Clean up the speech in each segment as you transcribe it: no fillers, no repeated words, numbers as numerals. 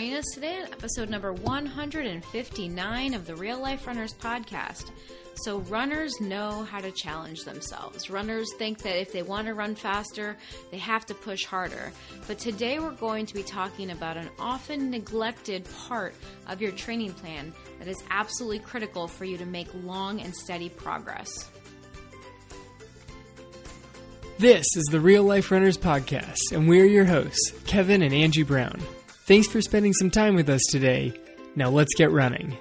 joining us today on episode number 159 of the Real Life Runners podcast. So runners know how to challenge themselves. Runners think that if they want to run faster, they have to push harder. But today we're going to be talking about an often neglected part of your training plan that is absolutely critical for you to make long and steady progress. This is the Real Life Runners podcast, and we're your hosts, Kevin and Angie Brown. Thanks for spending some time with us today. Now let's get running.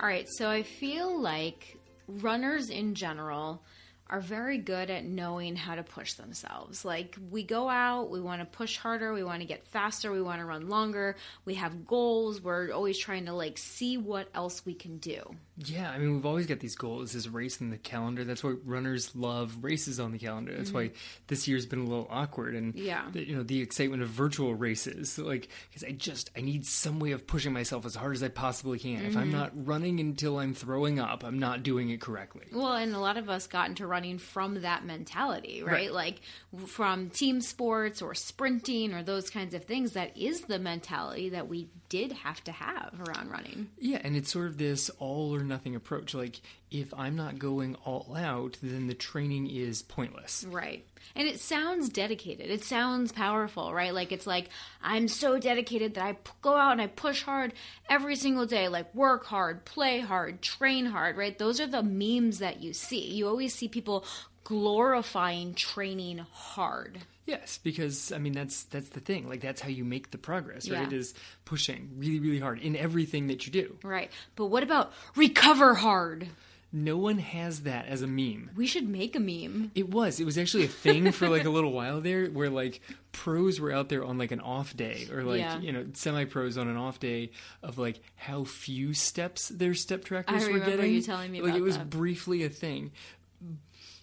All right, so I feel like runners in general are very good at knowing how to push themselves. Like, we go out, we want to push harder, we want to get faster, we want to run longer, we have goals, we're always trying to, like, see what else we can do. Yeah, I mean, we've always got these goals, this race on the calendar. That's why runners love races on the calendar. That's why this year's been a little awkward. And, you know, the excitement of virtual races. Like, because I need some way of pushing myself as hard as I possibly can. If I'm not running until I'm throwing up, I'm not doing it correctly. Well, and a lot of us got into running from that mentality, right? Like, from team sports or sprinting or those kinds of things. That is the mentality that we did have to have around running. Yeah, and it's sort of this all or nothing approach. Like, if I'm not going all out, then the training is pointless. Right. And it sounds dedicated. It sounds powerful, right? Like, it's like, I'm so dedicated that I go out and I push hard every single day. Like, work hard, play hard, train hard, right? Those are the memes that you see. You always see people glorifying training hard. Yes, because, I mean, that's the thing. Like, that's how you make the progress, right? Yeah. It is pushing really, really hard in everything that you do. Right. But what about recover hard? No one has that as a meme. We should make a meme. It was actually a thing for, like, a little while there where, like, pros were out there on, like, an off day or, like, you know, semi-pros on an off day of, like, how few steps their step trackers were getting. I remember you telling me about that. Like, it was briefly a thing.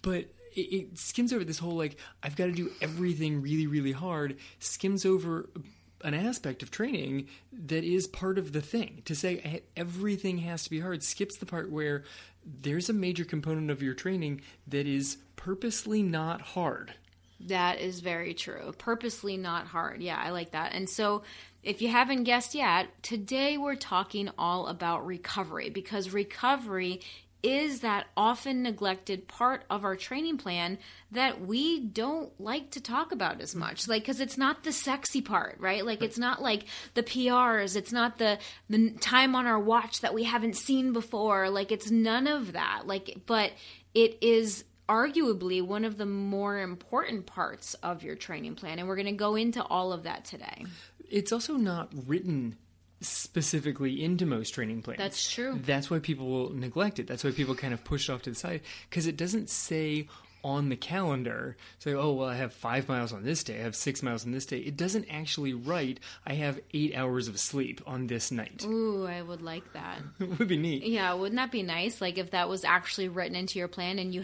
But it skims over this whole, like, I've got to do everything really, really hard, skims over an aspect of training that is part of the thing. To say everything has to be hard skips the part where there's a major component of your training that is purposely not hard. That is very true. Purposely not hard. Yeah, I like that. And so if you haven't guessed yet, today we're talking all about recovery, because recovery is that often neglected part of our training plan that we don't like to talk about as much. Like, because it's not the sexy part, right? Like, it's not like the PRs. It's not the time on our watch that we haven't seen before. Like, it's none of that. Like, but it is arguably one of the more important parts of your training plan. And we're going to go into all of that today. It's also not written specifically into most training plans. That's true. That's why people will neglect it. That's why people kind of push it off to the side, because it doesn't say on the calendar, say, oh, well, I have 5 miles on this day, I have 6 miles on this day. It doesn't actually write, I have 8 hours of sleep on this night. Ooh, I would like that. It would be neat. Yeah, wouldn't that be nice? Like, if that was actually written into your plan and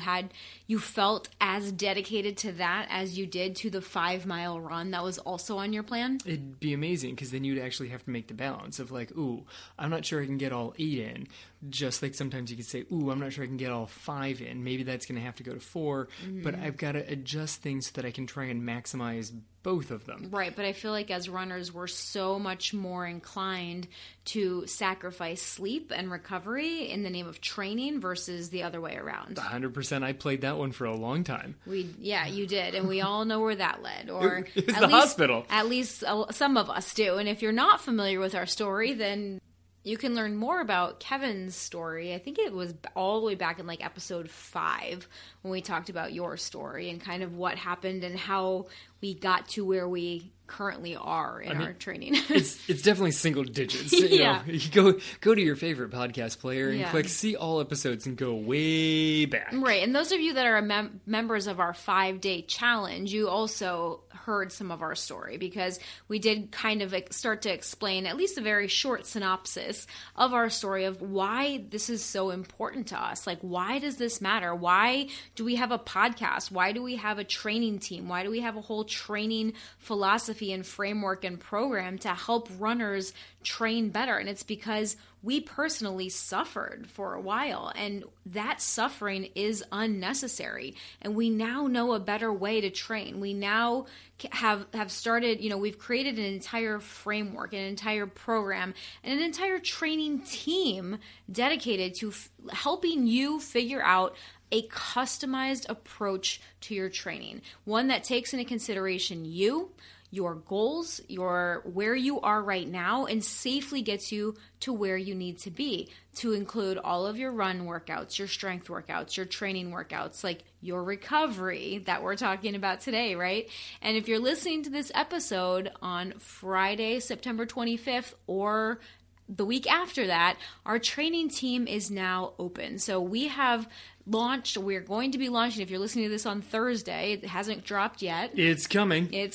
you felt as dedicated to that as you did to the 5 mile run that was also on your plan? It'd be amazing, because then you'd actually have to make the balance of, like, ooh, I'm not sure I can get all 8 in. Just like sometimes you could say, ooh, I'm not sure I can get all 5 in. Maybe that's going to have to go to 4. But I've got to adjust things so that I can try and maximize both of them. Right, but I feel like as runners, we're so much more inclined to sacrifice sleep and recovery in the name of training versus the other way around. 100%. I played that one for a long time. Yeah, you did, and we all know where that led. Or it was at the least, hospital. At least some of us do. And if you're not familiar with our story, then you can learn more about Kevin's story. I think it was all the way back in, like, episode 5 when we talked about your story and kind of what happened and how we got to where we currently are in our training. It's definitely single digits. You know, you go to your favorite podcast player and click see all episodes and go way back. Right. And those of you that are members of our 5-day challenge, you also heard some of our story, because we did kind of start to explain at least a very short synopsis of our story of why this is so important to us. Like, why does this matter? Why do we have a podcast? Why do we have a training team? Why do we have a whole training philosophy and framework and program to help runners train better? And it's because we personally suffered for a while, and that suffering is unnecessary. And we now know a better way to train. We now have started, we've created an entire framework, an entire program, and an entire training team dedicated to helping you figure out a customized approach to your training, one that takes into consideration you, your goals, where you are right now, and safely gets you to where you need to be, to include all of your run workouts, your strength workouts, your training workouts, like your recovery that we're talking about today, right? And if you're listening to this episode on Friday, September 25th, or the week after that, our training team is now open. So we have launched, we're going to be launching, if you're listening to this on Thursday, it hasn't dropped yet. It's coming.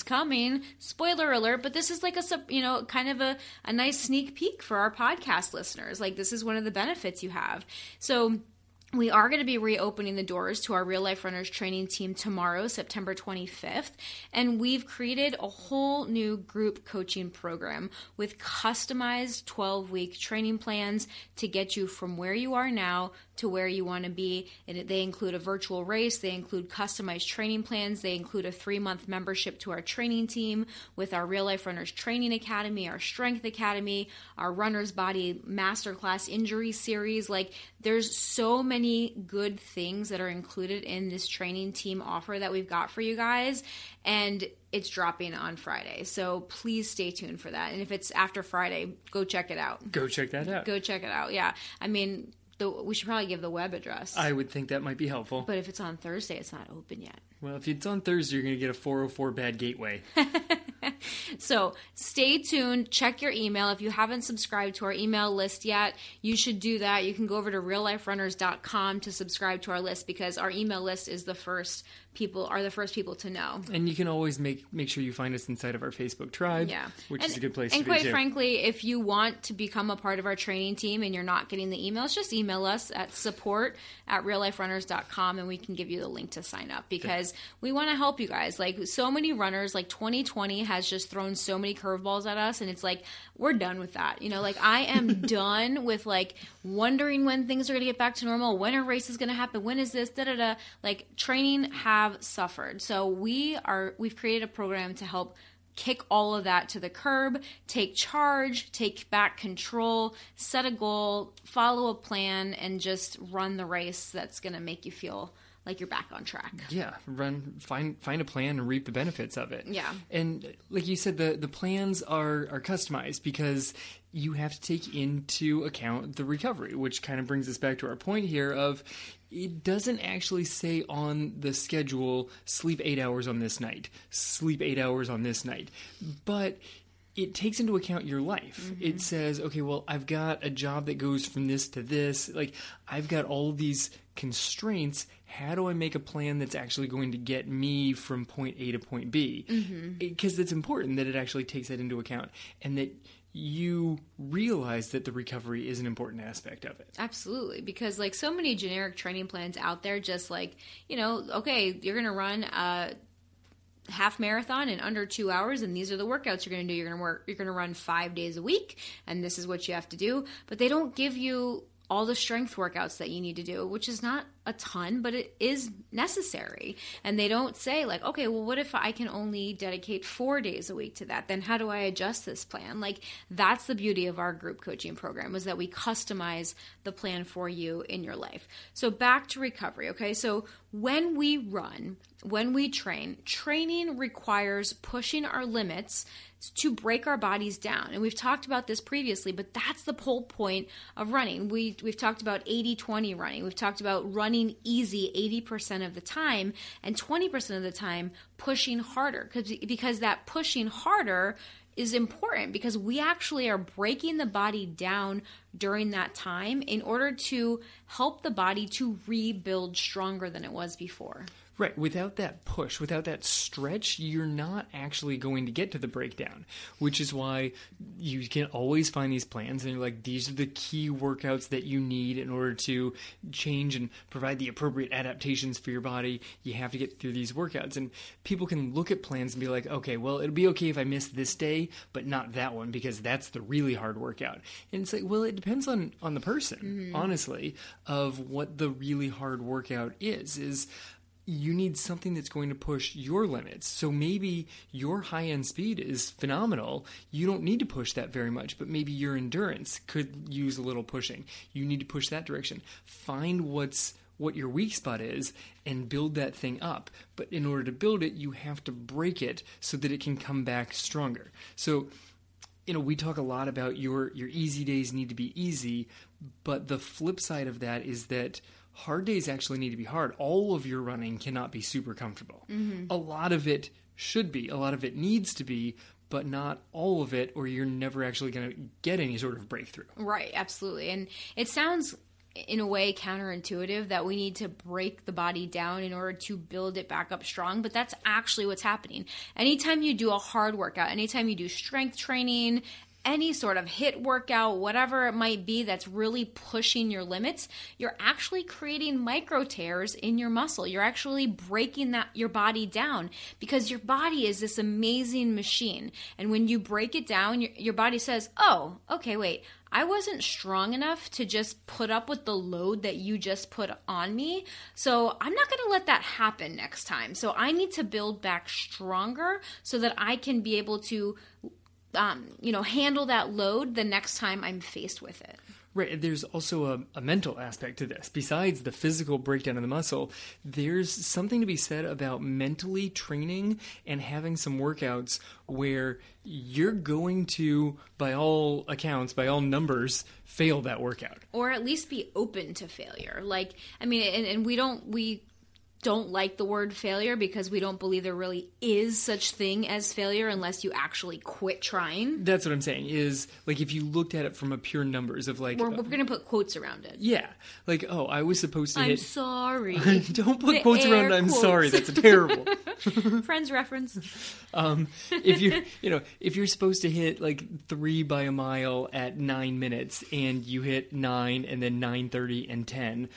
Spoiler alert, but this is like a nice sneak peek for our podcast listeners. Like, this is one of the benefits you have. So we are going to be reopening the doors to our Real Life Runners training team tomorrow, September 25th, and we've created a whole new group coaching program with customized 12-week training plans to get you from where you are now to where you want to be. And they include a virtual race, they include customized training plans, they include a 3-month membership to our training team with our Real Life Runners Training Academy, our Strength Academy, our Runner's Body Masterclass Injury Series. Like, there's so many good things that are included in this training team offer that we've got for you guys, and it's dropping on Friday. So please stay tuned for that. And if it's after Friday, go check it out. Go check it out. Yeah. I mean, we should probably give the web address. I would think that might be helpful. But if it's on Thursday, it's not open yet. Well, if it's on Thursday, you're going to get a 404 bad gateway. So stay tuned. Check your email. If you haven't subscribed to our email list yet, you should do that. You can go over to realliferunners.com to subscribe to our list, because our email list is the first people to know. And you can always make sure you find us inside of our Facebook tribe, which is a good place to be. And quite frankly, if you want to become a part of our training team and you're not getting the emails, just email us at support@realliferunners.com, and we can give you the link to sign up, because we want to help you guys. Like, so many runners, like 2020 has just thrown so many curveballs at us, and it's like, we're done with that. I am done with wondering when things are going to get back to normal, when a race is going to happen, when is this, da-da-da. Like, training have suffered. So we've created a program to help kick all of that to the curb, take charge, take back control, set a goal, follow a plan, and just run the race that's going to make you feel like you're back on track. Yeah, find a plan and reap the benefits of it. Yeah. And like you said, the plans are customized, because you have to take into account the recovery, which kind of brings us back to our point here of, it doesn't actually say on the schedule, sleep 8 hours on this night, sleep 8 hours on this night. But it takes into account your life. Mm-hmm. It says, okay, well, I've got a job that goes from this to this. Like, I've got all these constraints. How do I make a plan that's actually going to get me from point A to point B? Because it's important that it actually takes that into account, and that you realize that the recovery is an important aspect of it. Absolutely. Because like so many generic training plans out there, just like, okay, you're going to run a half marathon in under 2 hours, and these are the workouts you're going to do. You're going to run 5 days a week, and this is what you have to do. But they don't give you all the strength workouts that you need to do, which is not a ton, but it is necessary. And they don't say like, okay, well, what if I can only dedicate 4 days a week to that? Then how do I adjust this plan? Like, that's the beauty of our group coaching program, is that we customize the plan for you in your life. So back to recovery. Okay. So when we run, when we train, training requires pushing our limits to break our bodies down. And we've talked about this previously, but that's the whole point of running. We've talked about 80-20 running. We've talked about running easy 80% of the time, and 20% of the time pushing harder, because that pushing harder is important, because we actually are breaking the body down during that time in order to help the body to rebuild stronger than it was before. Right. Without that push, without that stretch, you're not actually going to get to the breakdown, which is why you can always find these plans and you're like, these are the key workouts that you need in order to change and provide the appropriate adaptations for your body. You have to get through these workouts. And people can look at plans and be like, okay, well, it'll be okay if I miss this day, but not that one because that's the really hard workout. And it's like, well, it depends on the person, honestly, of what the really hard workout is you need something that's going to push your limits. So maybe your high-end speed is phenomenal. You don't need to push that very much, but maybe your endurance could use a little pushing. You need to push that direction. Find what your weak spot is and build that thing up. But in order to build it, you have to break it so that it can come back stronger. So, you know, we talk a lot about your easy days need to be easy, but the flip side of that is that hard days actually need to be hard. All of your running cannot be super comfortable. Mm-hmm. A lot of it should be. A lot of it needs to be, but not all of it, or you're never actually going to get any sort of breakthrough. Right, absolutely. And it sounds, in a way, counterintuitive that we need to break the body down in order to build it back up strong, but that's actually what's happening. Anytime you do a hard workout, anytime you do strength training, any sort of HIIT workout, whatever it might be that's really pushing your limits, you're actually creating micro tears in your muscle. You're actually breaking your body down because your body is this amazing machine. And when you break it down, your body says, oh, okay, wait, I wasn't strong enough to just put up with the load that you just put on me, so I'm not going to let that happen next time. So I need to build back stronger so that I can be able to handle that load the next time I'm faced with it. Right. There's also a mental aspect to this. Besides the physical breakdown of the muscle, there's something to be said about mentally training and having some workouts where you're going to, by all accounts, by all numbers, fail that workout. Or at least be open to failure. Like, I mean, and we don't like the word failure because we don't believe there really is such thing as failure unless you actually quit trying. That's what I'm saying is, like, if you looked at it from a pure numbers of like... We're going to put quotes around it. Yeah. Like, oh, I was supposed to I'm sorry. Don't put quotes around I'm quotes. Sorry. That's terrible. Friends reference. If you're supposed to hit like 3 by a mile at 9 minutes and you hit 9 and then 9:30 and 10...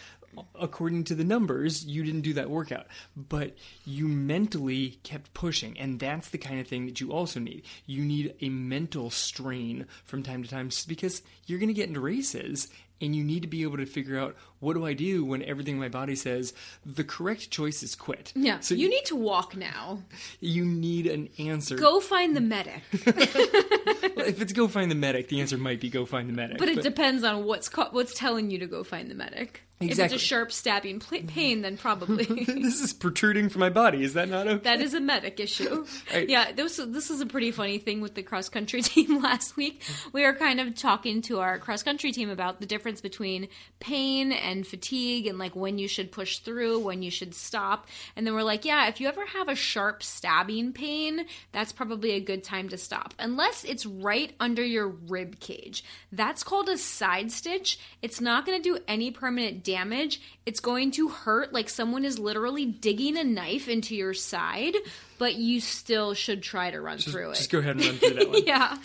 according to the numbers, you didn't do that workout, but you mentally kept pushing. And that's the kind of thing that you also need. You need a mental strain from time to time because you're going to get into races and you need to be able to figure out, what do I do when everything in my body says the correct choice is quit? Yeah. So you need to walk now. You need an answer. Go find the medic. Well, if it's go find the medic, the answer might be go find the medic. But it depends on what's telling you to go find the medic. Exactly. If it's a sharp stabbing pain, then probably. This is protruding from my body. Is that not okay? That is a medic issue. Right. Yeah, this is a pretty funny thing with the cross-country team last week. We were kind of talking to our cross-country team about the difference between pain and fatigue and, like, when you should push through, when you should stop. And then we're like, yeah, if you ever have a sharp stabbing pain, that's probably a good time to stop. Unless it's right under your rib cage. That's called a side stitch. It's not going to do any permanent damage. It's going to hurt like someone is literally digging a knife into your side, but you still should try to run through it. Just go ahead and run through that one. Yeah.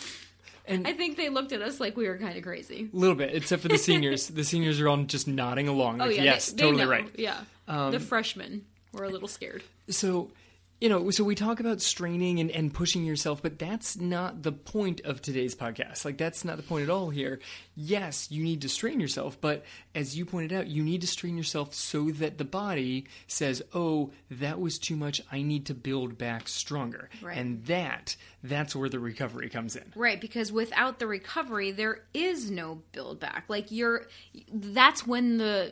And I think they looked at us like we were kind of crazy. A little bit, except for the seniors. The seniors are all just nodding along. Like, oh, yeah, yes, they totally know. Right. Yeah. The freshmen were a little scared. So... So we talk about straining and pushing yourself, but that's not the point of today's podcast. Like, that's not the point at all here. Yes, you need to strain yourself, but as you pointed out, you need to strain yourself so that the body says, oh, that was too much. I need to build back stronger. Right. And that's where the recovery comes in. Right, because without the recovery, there is no build back. Like, that's when the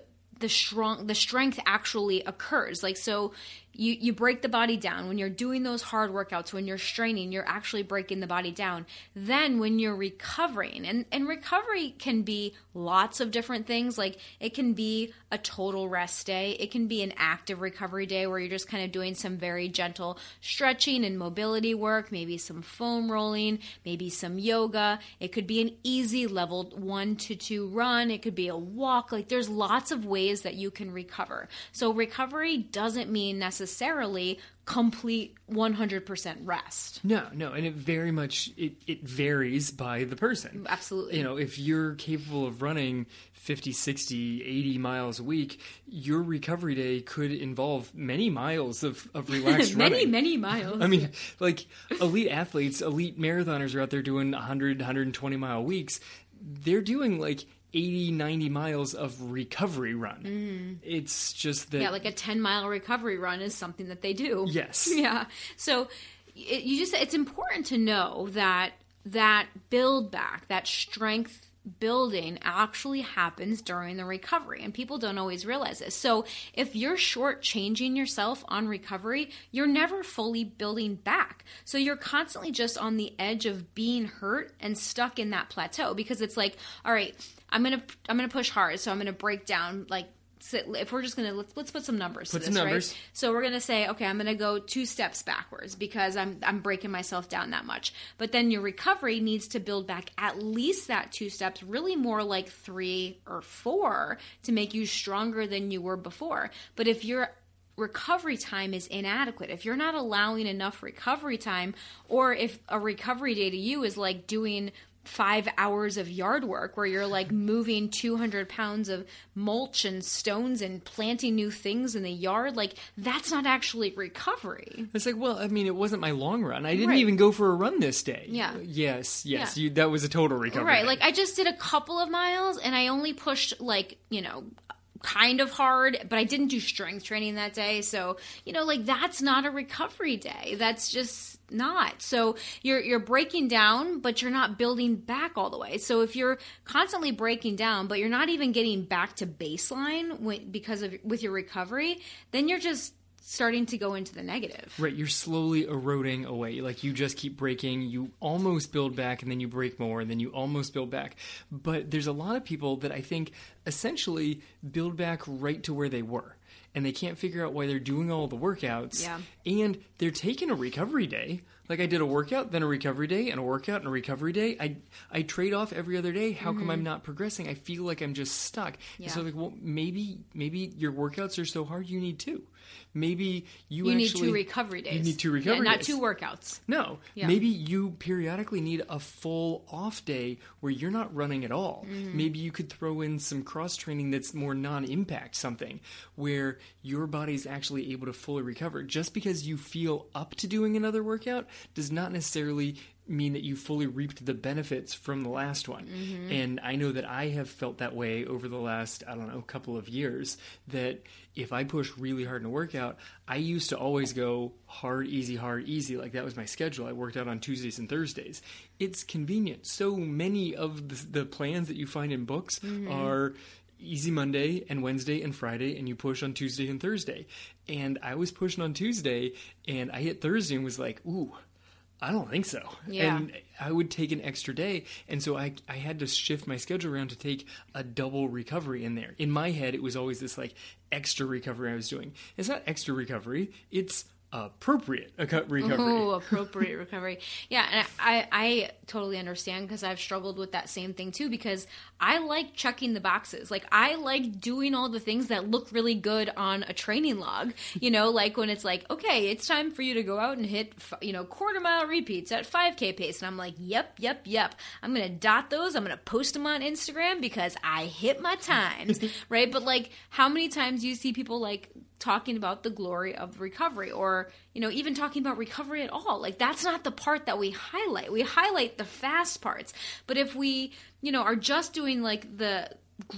strength actually occurs. Like, so you break the body down when you're doing those hard workouts, when you're straining, you're actually breaking the body down. Then when you're recovering, and recovery can be lots of different things. Like, it can be a total rest day. It can be an active recovery day where you're just kind of doing some very gentle stretching and mobility work, maybe some foam rolling, maybe some yoga. It could be an easy level 1 to 2 run. It could be a walk. Like, there's lots of ways ways that you can recover. So recovery doesn't mean necessarily complete 100% rest. No. And it very much, it varies by the person. Absolutely. You know, if you're capable of running 50, 60, 80 miles a week, your recovery day could involve many miles of relaxed running. Many miles. I mean, yeah. Like elite athletes, elite marathoners are out there doing 100, 120 mile weeks. They're doing like 80, 90 miles of recovery run. Mm. It's just that... Yeah, like a 10-mile recovery run is something that they do. Yes. Yeah. So it's important to know that that build back, that strength building actually happens during the recovery, and people don't always realize this. So if you're shortchanging yourself on recovery, you're never fully building back. So you're constantly just on the edge of being hurt and stuck in that plateau, because it's like, all right, I'm gonna push hard, so I'm gonna break down. Like, if we're just gonna let's put some numbers to this, right? So we're gonna say, okay, I'm gonna go 2 steps backwards because I'm breaking myself down that much. But then your recovery needs to build back at least that 2 steps, really more like 3 or 4, to make you stronger than you were before. But if your recovery time is inadequate, if you're not allowing enough recovery time, or if a recovery day to you is like doing 5 hours of yard work where you're like moving 200 pounds of mulch and stones and planting new things in the yard, like that's not actually recovery. It's like, well, I mean, it wasn't my long run. I didn't even go for a run this day. Yeah. Yes. Yeah. That was a total recovery. Right. Day. Like I just did a couple of miles and I only pushed like, you know, kind of hard, but I didn't do strength training that day. So, you know, like that's not a recovery day. That's just not. So you're breaking down, but you're not building back all the way. So if you're constantly breaking down, but you're not even getting back to baseline because of your recovery, then you're just starting to go into the negative. Right. You're slowly eroding away. Like you just keep breaking, you almost build back, and then you break more, and then you almost build back. But there's a lot of people that I think essentially build back right to where they were, and they can't figure out why they're doing all the workouts. Yeah. And they're taking a recovery day. Like I did a workout, then a recovery day, and a workout and a recovery day. I trade off every other day. How come I'm not progressing? I feel like I'm just stuck. Yeah. And so like, well, maybe your workouts are so hard you need 2. Maybe you need 2 recovery days. You need 2 recovery days. Not 2 workouts. No. Yeah. Maybe you periodically need a full off day where you're not running at all. Mm-hmm. Maybe you could throw in some cross training that's more non-impact, something where your body's actually able to fully recover. Just because you feel up to doing another workout does not necessarily mean that you fully reaped the benefits from the last one. Mm-hmm. And I know that I have felt that way over the last, I don't know, couple of years, that if I push really hard in a workout, I used to always go hard, easy. Like that was my schedule. I worked out on Tuesdays and Thursdays. It's convenient. So many of the plans that you find in books are easy Monday and Wednesday and Friday, and you push on Tuesday and Thursday. And I was pushing on Tuesday, and I hit Thursday and was like, ooh, I don't think so. Yeah. And I would take an extra day. And so I had to shift my schedule around to take a double recovery in there. In my head, it was always this like extra recovery I was doing. It's not extra recovery. It's appropriate recovery. Oh, appropriate recovery. Yeah. And I totally understand, because I've struggled with that same thing too, because I like checking the boxes. Like I like doing all the things that look really good on a training log, you know, like when it's like, okay, it's time for you to go out and hit, you know, 1/4 mile repeats at 5K pace. And I'm like, yep. I'm going to dot those. I'm going to post them on Instagram because I hit my times. Right. But like, how many times do you see people like talking about the glory of recovery, or, you know, even talking about recovery at all? Like that's not the part that we highlight. We highlight the fast parts. But if we, you know, are just doing like the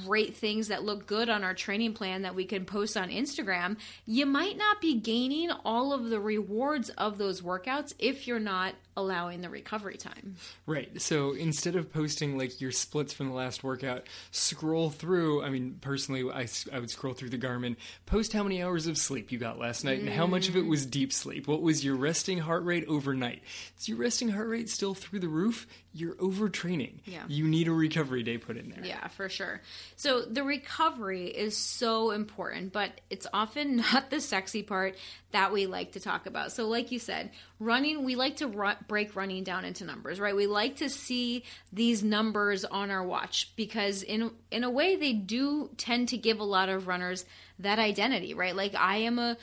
great things that look good on our training plan that we can post on Instagram, you might not be gaining all of the rewards of those workouts if you're not allowing the recovery time. Right. So instead of posting like your splits from the last workout, scroll through. I mean, personally, I would scroll through the Garmin, post how many hours of sleep you got last night and how much of it was deep sleep. What was your resting heart rate overnight? Is your resting heart rate still through the roof? You're overtraining. Yeah. You need a recovery day put in there. Yeah, for sure. So the recovery is so important, but it's often not the sexy part that we like to talk about. So like you said, running, we like to break running down into numbers, right? We like to see these numbers on our watch because in a way they do tend to give a lot of runners that identity, right? Like, I am a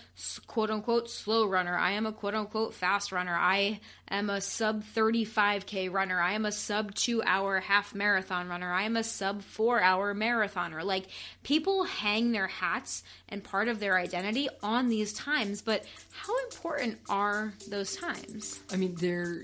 quote unquote slow runner. I am a quote unquote fast runner. I am a sub 35K runner. I am a sub 2 hour half marathon runner. I am a sub 4 hour marathoner. Like, people hang their hats and part of their identity on these times, but how important are those times? I mean, they're...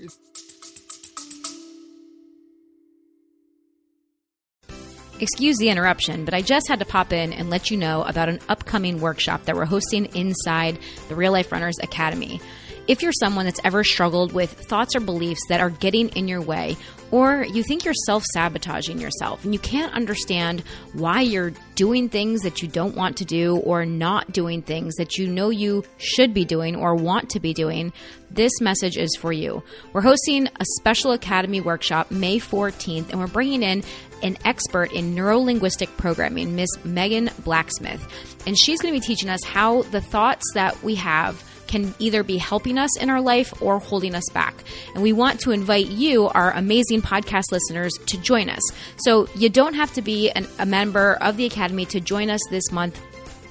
Excuse the interruption, but I just had to pop in and let you know about an upcoming workshop that we're hosting inside the Real Life Runners Academy. If you're someone that's ever struggled with thoughts or beliefs that are getting in your way, or you think you're self-sabotaging yourself and you can't understand why you're doing things that you don't want to do or not doing things that you know you should be doing or want to be doing, this message is for you. We're hosting a special academy workshop May 14th, and we're bringing in an expert in neuro-linguistic programming, Miss Megan Blacksmith. And she's going to be teaching us how the thoughts that we have can either be helping us in our life or holding us back. And we want to invite you, our amazing podcast listeners, to join us. So you don't have to be a member of the Academy to join us this month.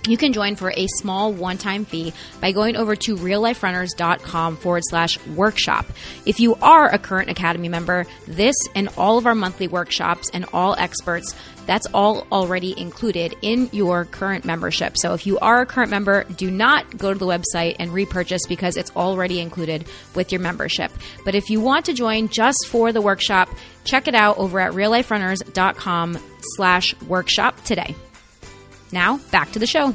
You can join for a small one-time fee by going over to realliferunners.com/workshop. If you are a current Academy member, this and all of our monthly workshops and all experts, that's all already included in your current membership. So if you are a current member, do not go to the website and repurchase because it's already included with your membership. But if you want to join just for the workshop, check it out over at realliferunners.com/workshop today. Now, back to the show.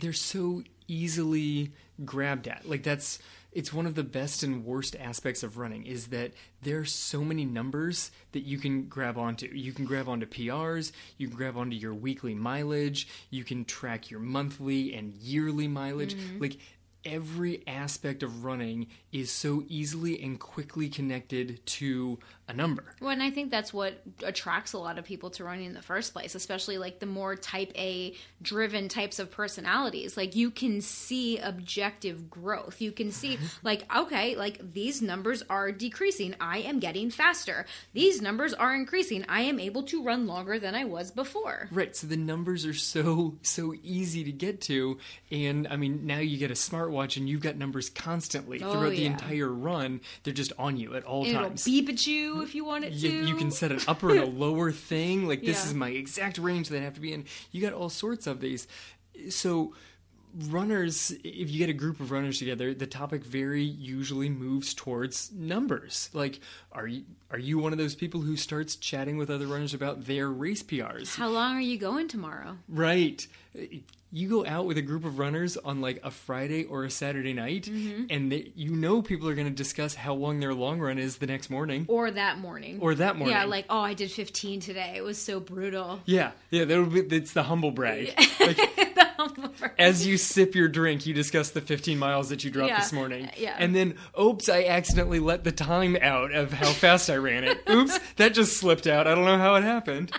They're so easily grabbed at. Like, that's, it's one of the best and worst aspects of running is that there are so many numbers that you can grab onto. You can grab onto PRs, you can grab onto your weekly mileage, you can track your monthly and yearly mileage. Mm-hmm. Like, every aspect of running is so easily and quickly connected to a number. Well, and I think that's what attracts a lot of people to running in the first place, especially like the more type A driven types of personalities. Like, you can see objective growth. You can see like, okay, like these numbers are decreasing. I am getting faster. These numbers are increasing. I am able to run longer than I was before. Right. So the numbers are so easy to get to. And I mean, now you get a smart watch and you've got numbers constantly throughout the entire run. They're just on you at all times. It'll beep at you if you want it to. You can set an upper and a lower thing. Like, this is my exact range that I have to be in. You got all sorts of these. So runners, if you get a group of runners together, the topic very usually moves towards numbers. Like, are you one of those people who starts chatting with other runners about their race PRs? How long are you going tomorrow? Right. You go out with a group of runners on like a Friday or a Saturday night, mm-hmm. and you know people are going to discuss how long their long run is the next morning. Or that morning. Yeah, like, oh, I did 15 today. It was so brutal. Yeah, it's the humble brag. Like, the humble brag. As you sip your drink, you discuss the 15 miles that you dropped this morning. Yeah. And then, oops, I accidentally let the time out of how fast I ran it. Oops, that just slipped out. I don't know how it happened.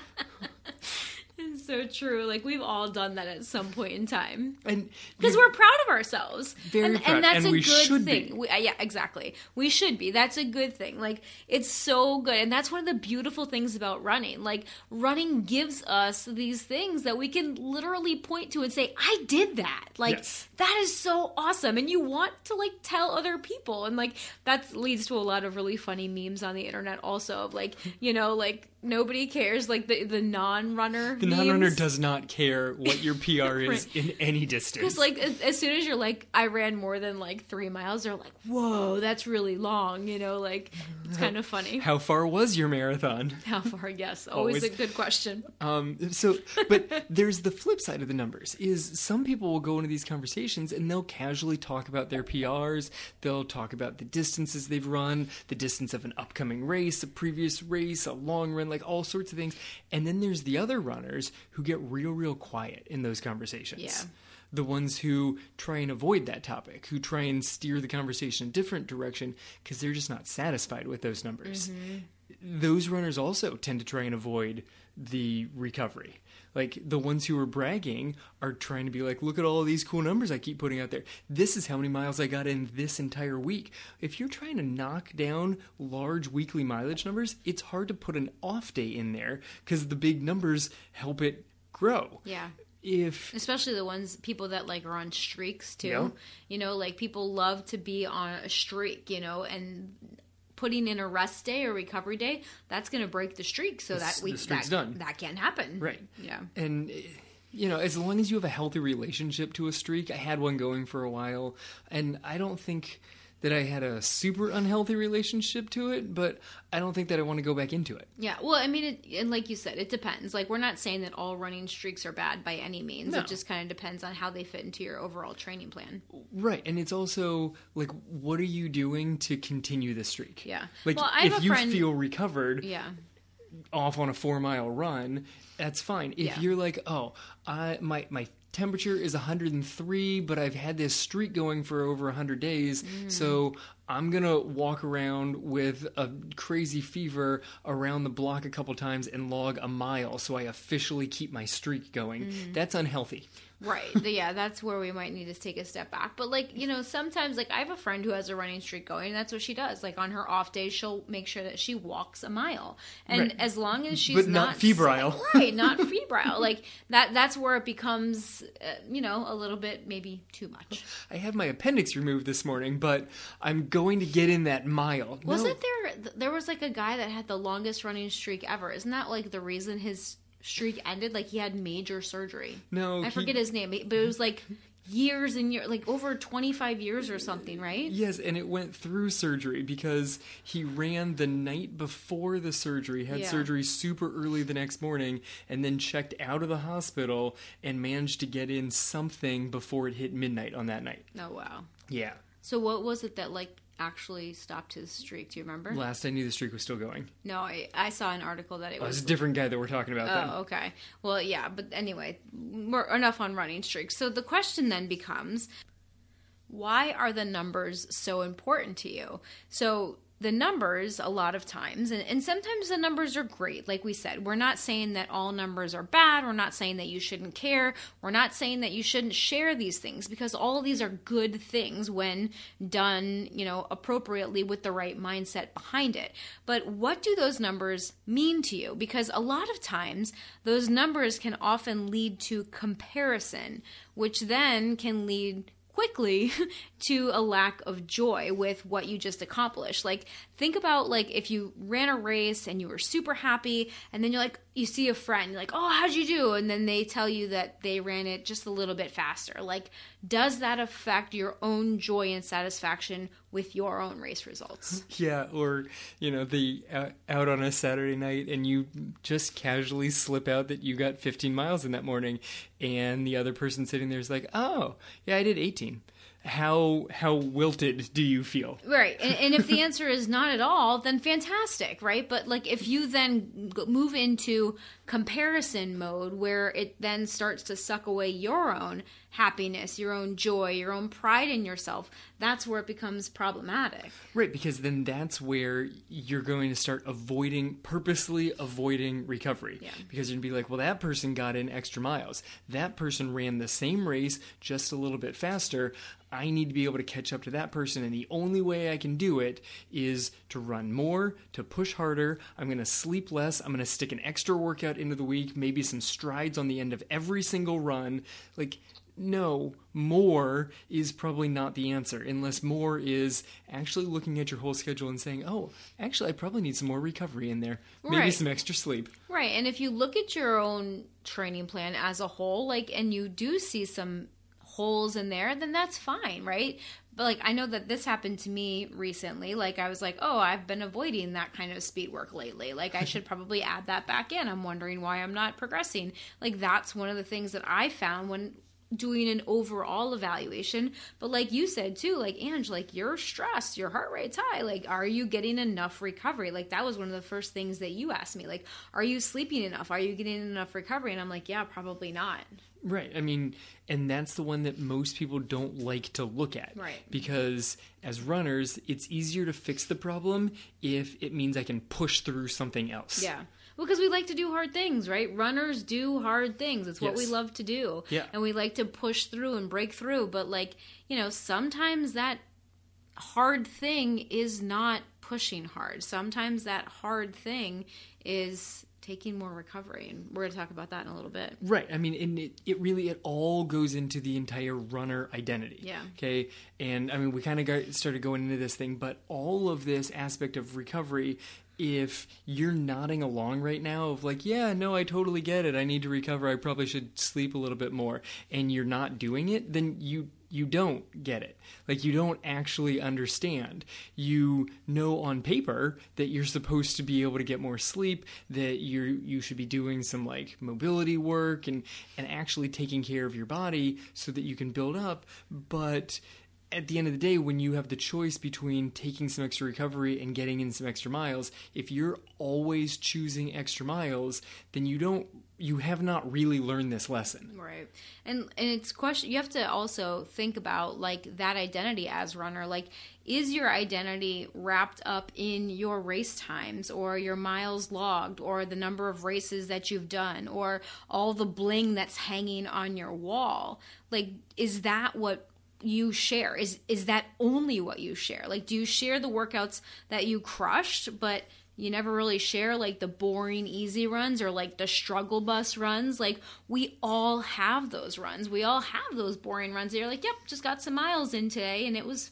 So true. Like, we've all done that at some point in time, and because we're proud of ourselves, very proud. And that's a good thing. Yeah, exactly. We should be. That's a good thing. Like, it's so good, and that's one of the beautiful things about running. Like, running gives us these things that we can literally point to and say, "I did that." Like, that is so awesome, and you want to like tell other people, and like that leads to a lot of really funny memes on the internet, also of like, you know, like. Nobody cares, like the non-runner. The non-runner does not care what your PR is in any distance. Because like as soon as you're like, I ran more than like 3 miles, they're like, whoa, that's really long. You know, like it's kind of funny. How far was your marathon? How far? Yes, always a good question. But there's the flip side of the numbers. Is some people will go into these conversations and they'll casually talk about their PRs. They'll talk about the distances they've run, the distance of an upcoming race, a previous race, a long run. like all sorts of things. And then there's the other runners who get real quiet in those conversations. Yeah. The ones who try and avoid that topic, who try and steer the conversation in a different direction because they're just not satisfied with those numbers. Mm-hmm. Those runners also tend to try and avoid the recovery. Like, the ones who are bragging are trying to be like, look at all these cool numbers I keep putting out there. This is how many miles I got in this entire week. If you're trying to knock down large weekly mileage numbers, it's hard to put an off day in there because the big numbers help it grow. Yeah. Especially the ones, people that like are on streaks too, yeah. You know, like people love to be on a streak, you know, and putting in a rest day or recovery day, that's going to break the streak. So that can't happen. Right. Yeah. And you know, as long as you have a healthy relationship to a streak, I had one going for a while and I don't think that I had a super unhealthy relationship to it, but I don't think that I want to go back into it. Yeah, well, I mean, and like you said, it depends. Like, we're not saying that all running streaks are bad by any means. No. It just kind of depends on how they fit into your overall training plan. Right, and it's also, like, what are you doing to continue the streak? Yeah. Like, well, I have if a friend, you feel recovered yeah. off on a 4-mile run, that's fine. If yeah. you're like, oh, my temperature is 103, but I've had this streak going for over 100 days, so I'm going to walk around with a crazy fever around the block a couple times and log a mile so I officially keep my streak going. That's unhealthy. Right. Yeah, that's where we might need to take a step back. But, like, you know, sometimes, like, I have a friend who has a running streak going, and that's what she does. Like, on her off days, she'll make sure that she walks a mile. And right. as long as she's not febrile. Right, not febrile. Like, that's where it becomes, you know, a little bit maybe too much. I have my appendix removed this morning, but I'm going to get in that mile. Wasn't there was, like, a guy that had the longest running streak ever. Isn't that, like, the reason his streak ended? Like, he had major surgery. No, I forget his name, but it was like years and years, like over 25 years or something, right? Yes, and it went through surgery because he ran the night before the surgery, had yeah. surgery super early the next morning, and then checked out of the hospital and managed to get in something before it hit midnight on that night. Oh, wow. Yeah. So what was it that, like, actually stopped his streak? Do you remember? Last I knew, the streak was still going. No, I saw an article that it was a different guy that we're talking about then. Oh, okay. Well, yeah, but anyway, we're enough on running streaks. So the question then becomes, why are the numbers so important to you? So the numbers, a lot of times, and sometimes the numbers are great. Like we said, we're not saying that all numbers are bad. We're not saying that you shouldn't care. We're not saying that you shouldn't share these things, because all of these are good things when done, you know, appropriately with the right mindset behind it. But what do those numbers mean to you? Because a lot of times those numbers can often lead to comparison, which then can lead quickly to a lack of joy with what you just accomplished. Like, think about, like, if you ran a race and you were super happy, and then you're like, you see a friend, you're like, oh, how'd you do? And then they tell you that they ran it just a little bit faster. Like, does that affect your own joy and satisfaction with your own race results? Yeah, or, you know, the out on a Saturday night and you just casually slip out that you got 15 miles in that morning, and the other person sitting there is like, oh, yeah, I did 18. How wilted do you feel? Right. And if the answer is not at all, then fantastic, right? But, like, if you then move into comparison mode, where it then starts to suck away your own happiness, your own joy, your own pride in yourself, that's where it becomes problematic. Right, because then that's where you're going to start purposely avoiding recovery. Yeah. Because you're going to be like, well, that person got in extra miles. That person ran the same race just a little bit faster. I need to be able to catch up to that person, and the only way I can do it is to run more, to push harder. I'm going to sleep less. I'm going to stick an extra workout into the week, maybe some strides on the end of every single run. Like, no, more is probably not the answer, unless more is actually looking at your whole schedule and saying, oh, actually, I probably need some more recovery in there. Maybe right. some extra sleep. Right, and if you look at your own training plan as a whole, like, and you do see some holes in there, then that's fine, right? But, like, I know that this happened to me recently. Like, I was like, oh, I've been avoiding that kind of speed work lately. Like, I should probably add that back in. I'm wondering why I'm not progressing. Like, that's one of the things that I found when doing an overall evaluation. But like you said too, like, Ange, like, you're stressed, your heart rate's high. Like, are you getting enough recovery? Like, that was one of the first things that you asked me. Like, are you sleeping enough? Are you getting enough recovery? And I'm like, yeah, probably not. Right. I mean, and that's the one that most people don't like to look at. Right. Because as runners, it's easier to fix the problem if it means I can push through something else. Yeah. Well, because we like to do hard things, right? Runners do hard things. It's what we love to do. Yeah. And we like to push through and break through. But, like, you know, sometimes that hard thing is not pushing hard. Sometimes that hard thing is taking more recovery. And we're going to talk about that in a little bit. Right. I mean, and it all goes into the entire runner identity. Yeah. Okay. And, I mean, we kind of started going into this thing, but all of this aspect of recovery, if you're nodding along right now of like, yeah, no, I totally get it, I need to recover, I probably should sleep a little bit more, and you're not doing it, then you don't get it. Like, you don't actually understand. You know on paper that you're supposed to be able to get more sleep, that you should be doing some, like, mobility work and actually taking care of your body so that you can build up, but at the end of the day, when you have the choice between taking some extra recovery and getting in some extra miles, if you're always choosing extra miles, then you have not really learned this lesson. Right. And it's question, you have to also think about, like, that identity as runner. Like, is your identity wrapped up in your race times or your miles logged or the number of races that you've done or all the bling that's hanging on your wall? Like, is that what you share? Is that only what you share? Like, do you share the workouts that you crushed, but you never really share, like, the boring easy runs or, like, the struggle bus runs? Like, we all have those runs. We all have those boring runs. You're like, yep, just got some miles in today and it was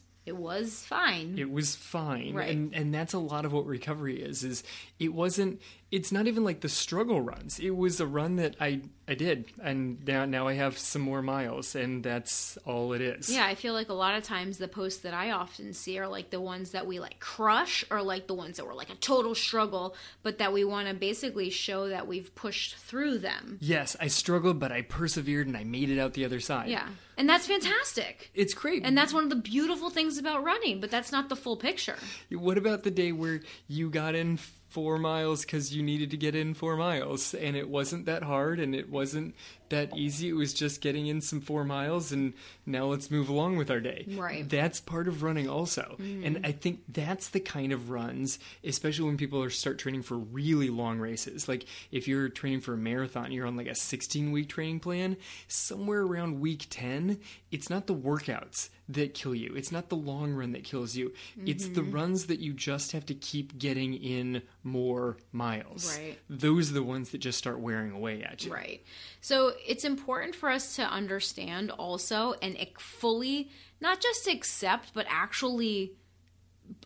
fine. It was fine. Right. And that's a lot of what recovery is it wasn't, it's not even like the struggle runs. It was a run that I did, and now I have some more miles, and that's all it is. Yeah, I feel like a lot of times the posts that I often see are, like, the ones that we, like, crush or, like, the ones that were, like, a total struggle, but that we want to basically show that we've pushed through them. Yes, I struggled, but I persevered, and I made it out the other side. Yeah, and that's fantastic. It's great. And that's one of the beautiful things about running, but that's not the full picture. What about the day where you got in 4 miles because you needed to get in 4 miles, and it wasn't that hard and it wasn't that easy? It was just getting in some 4 miles, and now let's move along with our day. Right. That's part of running also. Mm. And I think that's the kind of runs, especially when people start training for really long races. Like, if you're training for a marathon, you're on, like, a 16-week training plan, somewhere around week 10, it's not the workouts that kill you. It's not the long run that kills you. Mm-hmm. It's the runs that you just have to keep getting in more miles. Right. Those are the ones that just start wearing away at you. Right. So it's important for us to understand also and fully, not just accept, but actually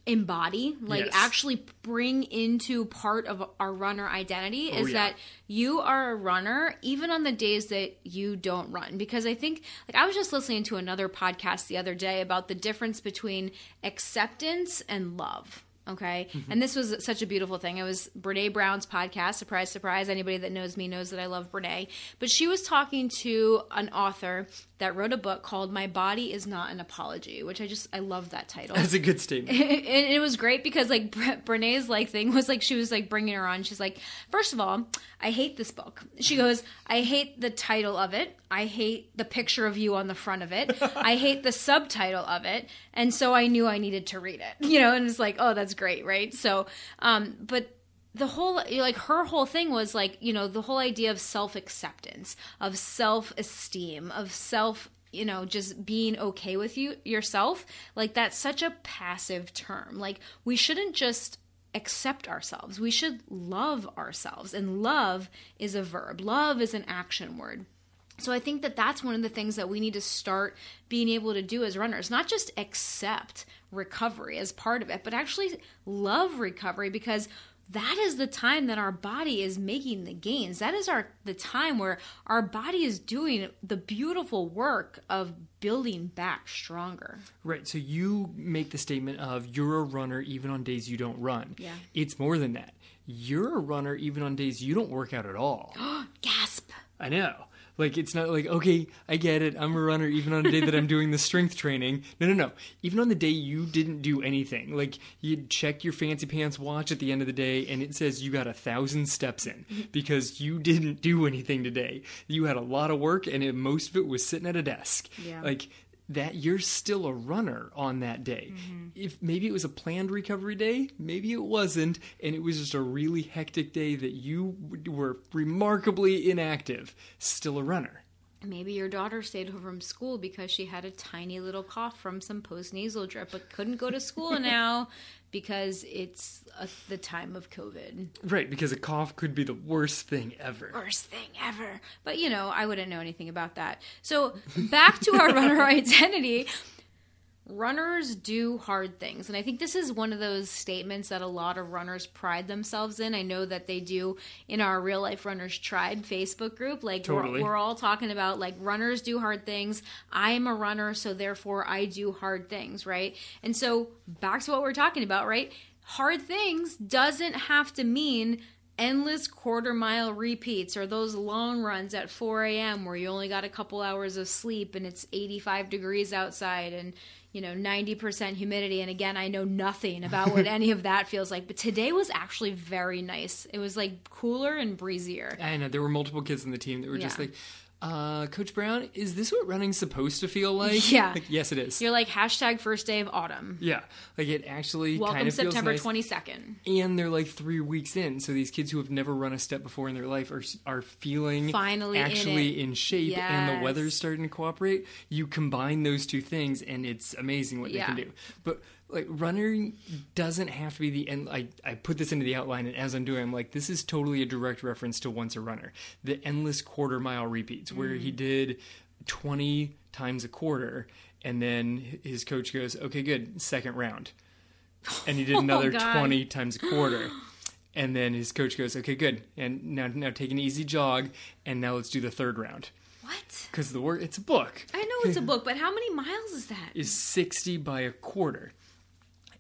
embody, like, yes, actually bring into part of our runner identity that you are a runner even on the days that you don't run. Because I think, like, I was just listening to another podcast the other day about the difference between acceptance and love. Okay. Mm-hmm. And this was such a beautiful thing. It was Brene Brown's podcast. Surprise, surprise. Anybody that knows me knows that I love Brene. But she was talking to an author that wrote a book called My Body is Not an Apology, which I love that title. That's a good statement. And it was great because, like, Brene's, like, thing was, like, she was, like, bringing her on. She's like, first of all, I hate this book. She goes, I hate the title of it. I hate the picture of you on the front of it. I hate the subtitle of it. And so I knew I needed to read it, you know, and it's like, oh, that's great. Right. So, but the whole, like, her whole thing was, like, you know, the whole idea of self-acceptance, of self-esteem, of self, you know, just being okay with yourself. Like, that's such a passive term. Like, we shouldn't just accept ourselves. We should love ourselves. And love is a verb. Love is an action word. So I think that that's one of the things that we need to start being able to do as runners, not just accept recovery as part of it, but actually love recovery, because that is the time that our body is making the gains. That is the time where our body is doing the beautiful work of building back stronger. Right. So you make the statement of you're a runner even on days you don't run. Yeah. It's more than that. You're a runner even on days you don't work out at all. Gasp. I know. Like, it's not like, okay, I get it. I'm a runner even on a day that I'm doing the strength training. No. Even on the day you didn't do anything. Like, you check your fancy pants watch at the end of the day and it says you got 1,000 steps in because you didn't do anything today. You had a lot of work and most of it was sitting at a desk. Yeah. Like, that you're still a runner on that day. Mm-hmm. If maybe it was a planned recovery day, maybe it wasn't, and it was just a really hectic day that you were remarkably inactive, still a runner. Maybe your daughter stayed home from school because she had a tiny little cough from some post-nasal drip but couldn't go to school now because it's the time of COVID. Right, because a cough could be the worst thing ever. Worst thing ever. But, you know, I wouldn't know anything about that. So back to our runner identity. Runners do hard things. And I think this is one of those statements that a lot of runners pride themselves in. I know that they do in our Real Life Runners Tribe Facebook group. Like, totally. We're all talking about, like, runners do hard things. I'm a runner, so therefore I do hard things, right? And so back to what we're talking about, right? Hard things doesn't have to mean endless quarter-mile repeats or those long runs at 4 a.m. where you only got a couple hours of sleep and it's 85 degrees outside and, you know, 90% humidity. And again, I know nothing about what any of that feels like. But today was actually very nice. It was, like, cooler and breezier. I know. There were multiple kids on the team that were just like, Coach Brown, is this what running's supposed to feel like? Yeah. Like, yes, it is. You're like, hashtag first day of autumn. Yeah. Like, it actually kind of feels nice. Welcome September 22nd. And they're, like, 3 weeks in. So these kids who have never run a step before in their life are feeling finally actually in shape. Yes. And the weather's starting to cooperate. You combine those two things, and it's amazing what they can do. But, like, running doesn't have to be the end. I put this into the outline, and as I'm doing, I'm like, this is totally a direct reference to Once a Runner, the endless quarter mile repeats where he did 20 times a quarter, and then his coach goes, okay, good, second round. And he did another 20 times a quarter. And then his coach goes, okay, good, and now take an easy jog, and now let's do the third round. What? Because it's a book. I know it's a book, but how many miles is that? It's 60 by a quarter.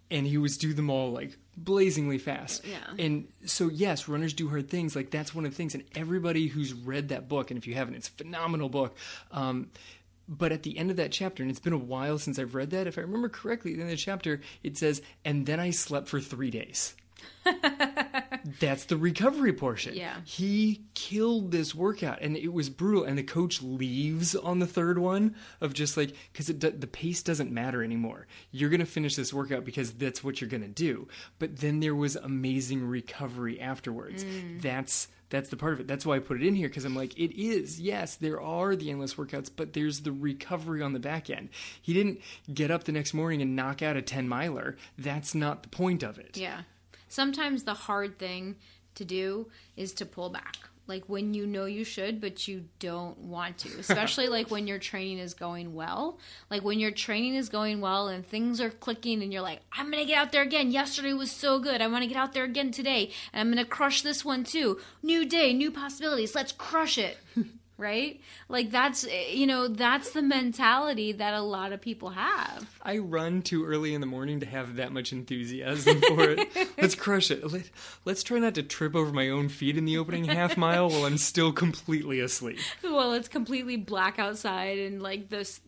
And he was doing them all, like, blazingly fast. Yeah. And so, yes, runners do hard things. Like, that's one of the things. And everybody who's read that book, and if you haven't, it's a phenomenal book. But at the end of that chapter, and it's been a while since I've read that, if I remember correctly, at the end of the chapter, it says, and then I slept for 3 days. That's the recovery portion. Yeah. He killed this workout, and it was brutal. And the coach leaves on the third one of just like, because the pace doesn't matter anymore. You're going to finish this workout because that's what you're going to do. But then there was amazing recovery afterwards. That's the part of it. That's why I put it in here, because I'm like, it is. Yes, there are the endless workouts, but there's the recovery on the back end. He didn't get up the next morning and knock out a 10-miler. That's not the point of it. Yeah. Sometimes the hard thing to do is to pull back. Like, when you know you should, but you don't want to. Especially, like, when your training is going well. Like, when your training is going well and things are clicking and you're like, I'm going to get out there again. Yesterday was so good. I want to get out there again today. And I'm going to crush this one, too. New day, new possibilities. Let's crush it. Right? Like, that's, you know, that's the mentality that a lot of people have. I run too early in the morning to have that much enthusiasm for it. Let's crush it. Let's try not to trip over my own feet in the opening half mile while I'm still completely asleep. Well, it's completely black outside and, like, this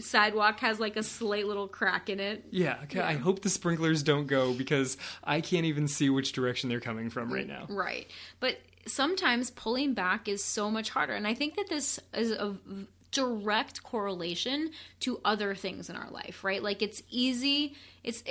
sidewalk has, like, a slight little crack in it. Yeah, okay. Yeah. I hope the sprinklers don't go because I can't even see which direction they're coming from right now. Right. But sometimes pulling back is so much harder. And I think that this is a direct correlation to other things in our life, right? Like, it's easy. It's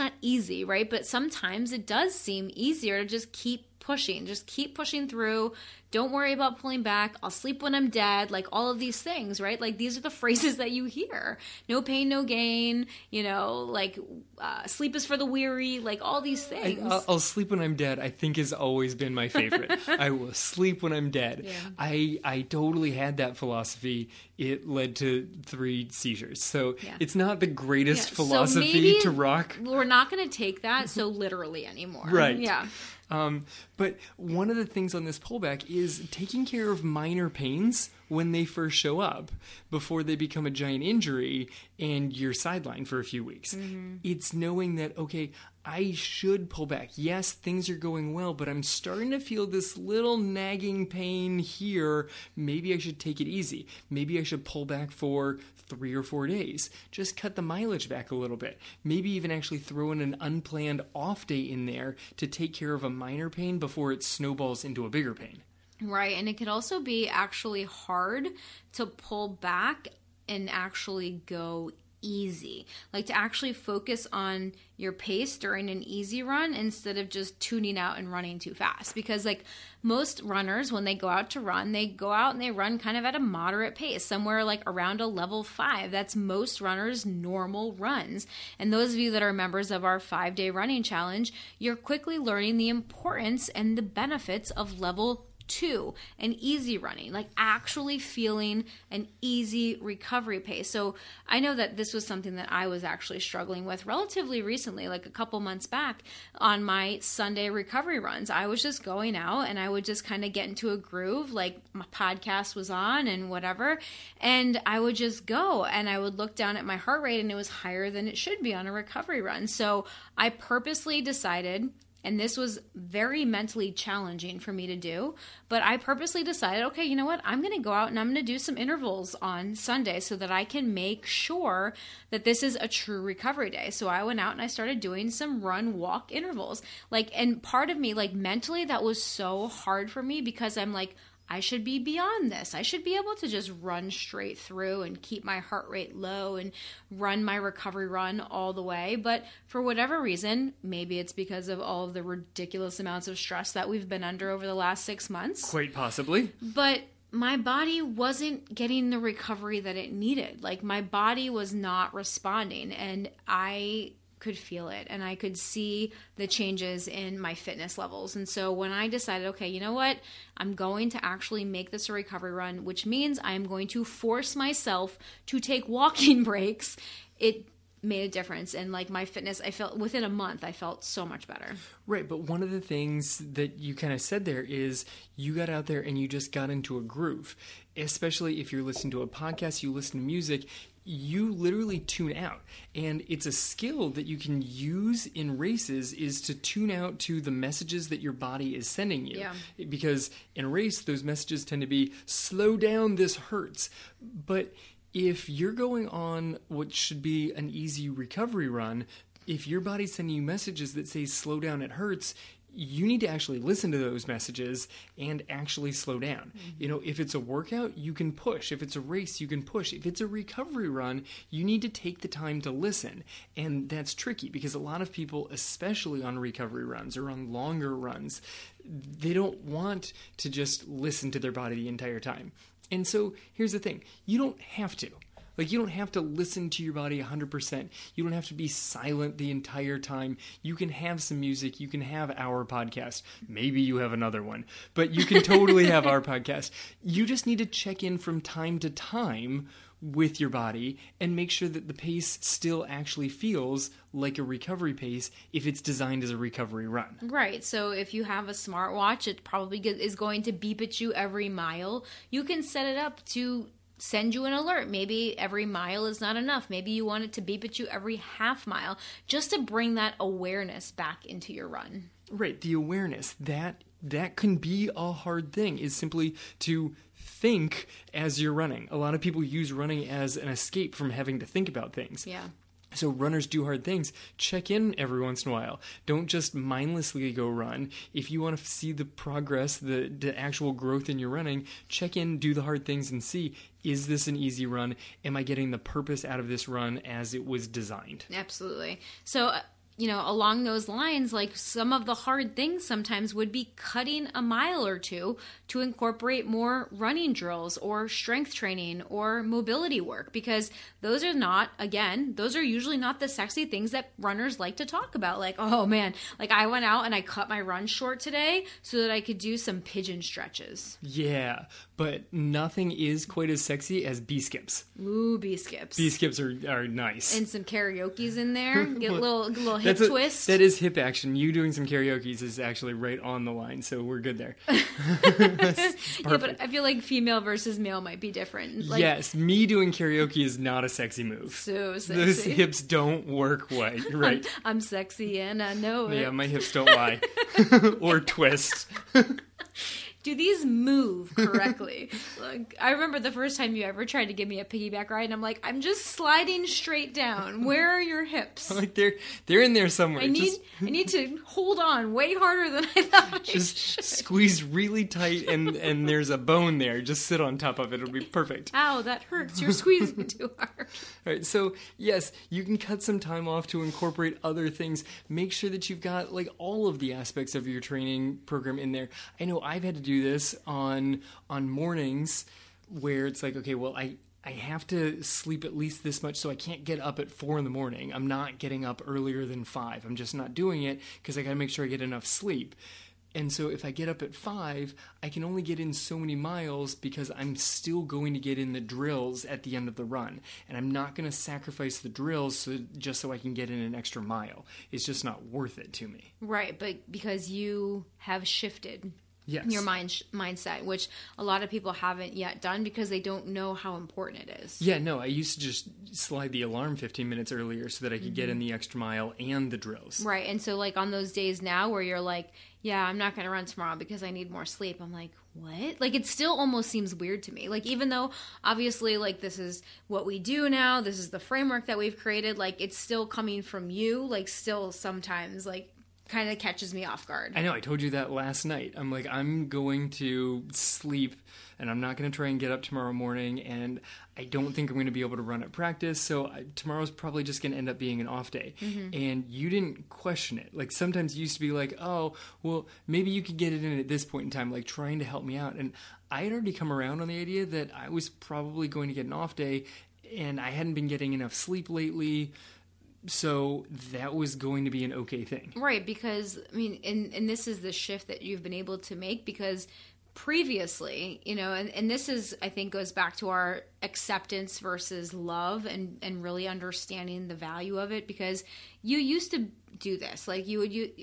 not easy, right? But sometimes it does seem easier to just keep pushing. Just keep pushing through. Don't worry about pulling back. I'll sleep when I'm dead. Like, all of these things, right? Like, these are the phrases that you hear. No pain, no gain. You know, like, sleep is for the weary. Like, all these things. I'll sleep when I'm dead, I think, has always been my favorite. I will sleep when I'm dead. Yeah. I totally had that philosophy. It led to 3 seizures. So it's not the greatest philosophy to rock. We're not going to take that so literally anymore. Right. Yeah. But one of the things on this pullback is taking care of minor pains when they first show up before they become a giant injury and you're sidelined for a few weeks. Mm-hmm. It's knowing that, okay, I should pull back. Yes, things are going well, but I'm starting to feel this little nagging pain here. Maybe I should take it easy. Maybe I should pull back for 3 or 4 days. Just cut the mileage back a little bit. Maybe even actually throw in an unplanned off day in there to take care of a minor pain before it snowballs into a bigger pain. Right, and it can also be actually hard to pull back and actually go easy. Like to actually focus on your pace during an easy run instead of just tuning out and running too fast. Because like most runners, when they go out to run, they go out and they run kind of at a moderate pace, somewhere like around a level 5. That's most runners' normal runs. And those of you that are members of our 5-day running challenge, you're quickly learning the importance and the benefits of level 2 and easy running, like actually feeling an easy recovery pace. So I know that this was something that I was actually struggling with relatively recently, like a couple months back on my Sunday recovery runs. I was just going out and I would just kind of get into a groove, like my podcast was on and whatever. And I would just go and I would look down at my heart rate and it was higher than it should be on a recovery run. So I purposely decided, and this was very mentally challenging for me to do, but I purposely decided, okay, you know what? I'm going to go out and I'm going to do some intervals on Sunday so that I can make sure that this is a true recovery day. So I went out and I started doing some run walk intervals. Like, and part of me, like mentally, that was so hard for me because I'm like, I should be beyond this. I should be able to just run straight through and keep my heart rate low and run my recovery run all the way. But for whatever reason, maybe it's because of all of the ridiculous amounts of stress that we've been under over the last 6 months. Quite possibly. But my body wasn't getting the recovery that it needed. Like my body was not responding and I could feel it and I could see the changes in my fitness levels. And so when I decided, okay, you know what, I'm going to actually make this a recovery run, which means I'm going to force myself to take walking breaks, it made a difference. And like my fitness, I felt within a month, I felt so much better. Right. But one of the things that you kind of said there is you got out there and you just got into a groove, especially if you're listening to a podcast, you listen to music, you literally tune out. And it's a skill that you can use in races is to tune out to the messages that your body is sending you. Yeah. Because in a race, those messages tend to be, slow down, this hurts. But if you're going on what should be an easy recovery run, if your body's sending you messages that say, slow down, it hurts, you need to actually listen to those messages and actually slow down. Mm-hmm. You know, if it's a workout, you can push. If it's a race, you can push. If it's a recovery run, you need to take the time to listen. And that's tricky because a lot of people, especially on recovery runs or on longer runs, they don't want to just listen to their body the entire time. And so here's the thing. You don't have to. Like, you don't have to listen to your body 100%. You don't have to be silent the entire time. You can have some music. You can have our podcast. Maybe you have another one, but you can totally have our podcast. You just need to check in from time to time with your body and make sure that the pace still actually feels like a recovery pace if it's designed as a recovery run. Right. So if you have a smartwatch, it probably is going to beep at you every mile. You can set it up to send you an alert. Maybe every mile is not enough. Maybe you want it to beep at you every half mile just to bring that awareness back into your run. Right. The awareness. That can be a hard thing is simply to think as you're running. A lot of people use running as an escape from having to think about things. Yeah. So runners do hard things. Check in every once in a while. Don't just mindlessly go run. If you want to see the progress, the actual growth in your running, check in, do the hard things and see, is this an easy run? Am I getting the purpose out of this run as it was designed? Absolutely. So you know, along those lines, like some of the hard things sometimes would be cutting a mile or two to incorporate more running drills or strength training or mobility work, because those are not, again, those are usually not the sexy things that runners like to talk about. Like, oh man, like I went out and I cut my run short today so that I could do some pigeon stretches. Yeah, but nothing is quite as sexy as B-skips. Ooh, B-skips. B-skips are nice. And some karaoke's in there. Get a little That's a hip twist. That is hip action. You doing some karaoke is actually right on the line, so we're good there. Yeah, but I feel like female versus male might be different. Like, yes, me doing karaoke is not a sexy move. So sexy. Those hips don't work right. I'm sexy and I know it. Yeah, my hips don't lie. Or twist. Do these move correctly? Like, I remember the first time you ever tried to give me a piggyback ride, and I'm like, I'm just sliding straight down. Where are your hips? Like they're in there somewhere. I need to hold on way harder than I thought. Just squeeze really tight, and there's a bone there. Just sit on top of it. It'll be perfect. Ow, that hurts. You're squeezing too hard. All right, so yes, you can cut some time off to incorporate other things. Make sure that you've got like all of the aspects of your training program in there. I know I've had to do this on mornings where it's like, okay, well, I have to sleep at least this much, so I can't get up at 4 a.m. I'm not getting up earlier than 5. I'm just not doing it because I got to make sure I get enough sleep. And so if I get up at 5, I can only get in so many miles because I'm still going to get in the drills at the end of the run. And I'm not going to sacrifice the drills just so I can get in an extra mile. It's just not worth it to me. Right, but because you have shifted. Yes. Your mindset, which a lot of people haven't yet done because they don't know how important it is. Yeah, no, I used to just slide the alarm 15 minutes earlier so that I could get in the extra mile and the drills. Right, and so like on those days now where you're like, yeah, I'm not going to run tomorrow because I need more sleep. I'm like, what? Like, it still almost seems weird to me. Like, even though obviously like this is what we do now, this is the framework that we've created, like it's still coming from you, like still sometimes like kind of catches me off guard. I know, I told you that last night. I'm like, I'm going to sleep and I'm not going to try and get up tomorrow morning, and I don't think I'm going to be able to run at practice, so tomorrow's probably just going to end up being an off day. Mm-hmm. And you didn't question it. Like, sometimes you used to be like, oh, well, maybe you could get it in at this point in time, like trying to help me out. And I had already come around on the idea that I was probably going to get an off day, and I hadn't been getting enough sleep lately. So that was going to be an okay thing. Right, because, I mean, and this is the shift that you've been able to make, because previously, you know, and this is, I think, goes back to our acceptance versus love and really understanding the value of it, because you used to do this, like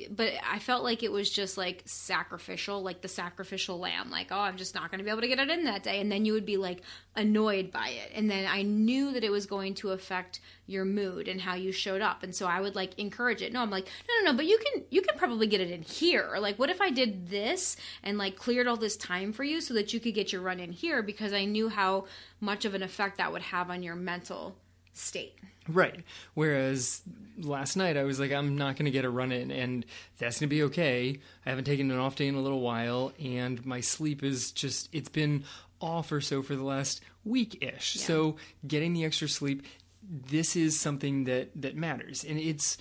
but I felt like it was just like sacrificial, like the sacrificial lamb, like, oh, I'm just not going to be able to get it in that day. And then you would be like annoyed by it. And then I knew that it was going to affect your mood and how you showed up. And so I would like encourage it. No, I'm like, no, but you can probably get it in here. Or like, what if I did this and like cleared all this time for you so that you could get your run in here? Because I knew how much of an effect that would have on your mental state. Right. Whereas last night I was like, I'm not going to get a run in, and that's going to be okay. I haven't taken an off day in a little while, and my sleep is just, it's been off or so for the last week-ish. Yeah. So getting the extra sleep, this is something that matters. And it's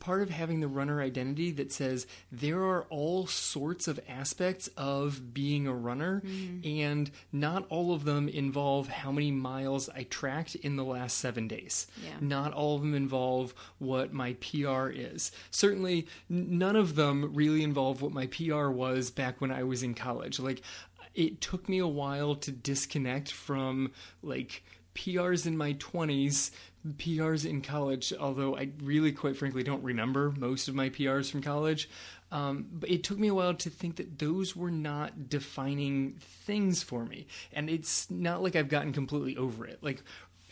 part of having the runner identity that says there are all sorts of aspects of being a runner, and not all of them involve how many miles I tracked in the last 7 days. Yeah. Not all of them involve what my PR is. Certainly none of them really involve what my PR was back when I was in college. Like, it took me a while to disconnect from like PRs in my 20s, PRs in college, although I really, quite frankly, don't remember most of my PRs from college. But it took me a while to think that those were not defining things for me. And it's not like I've gotten completely over it. Like,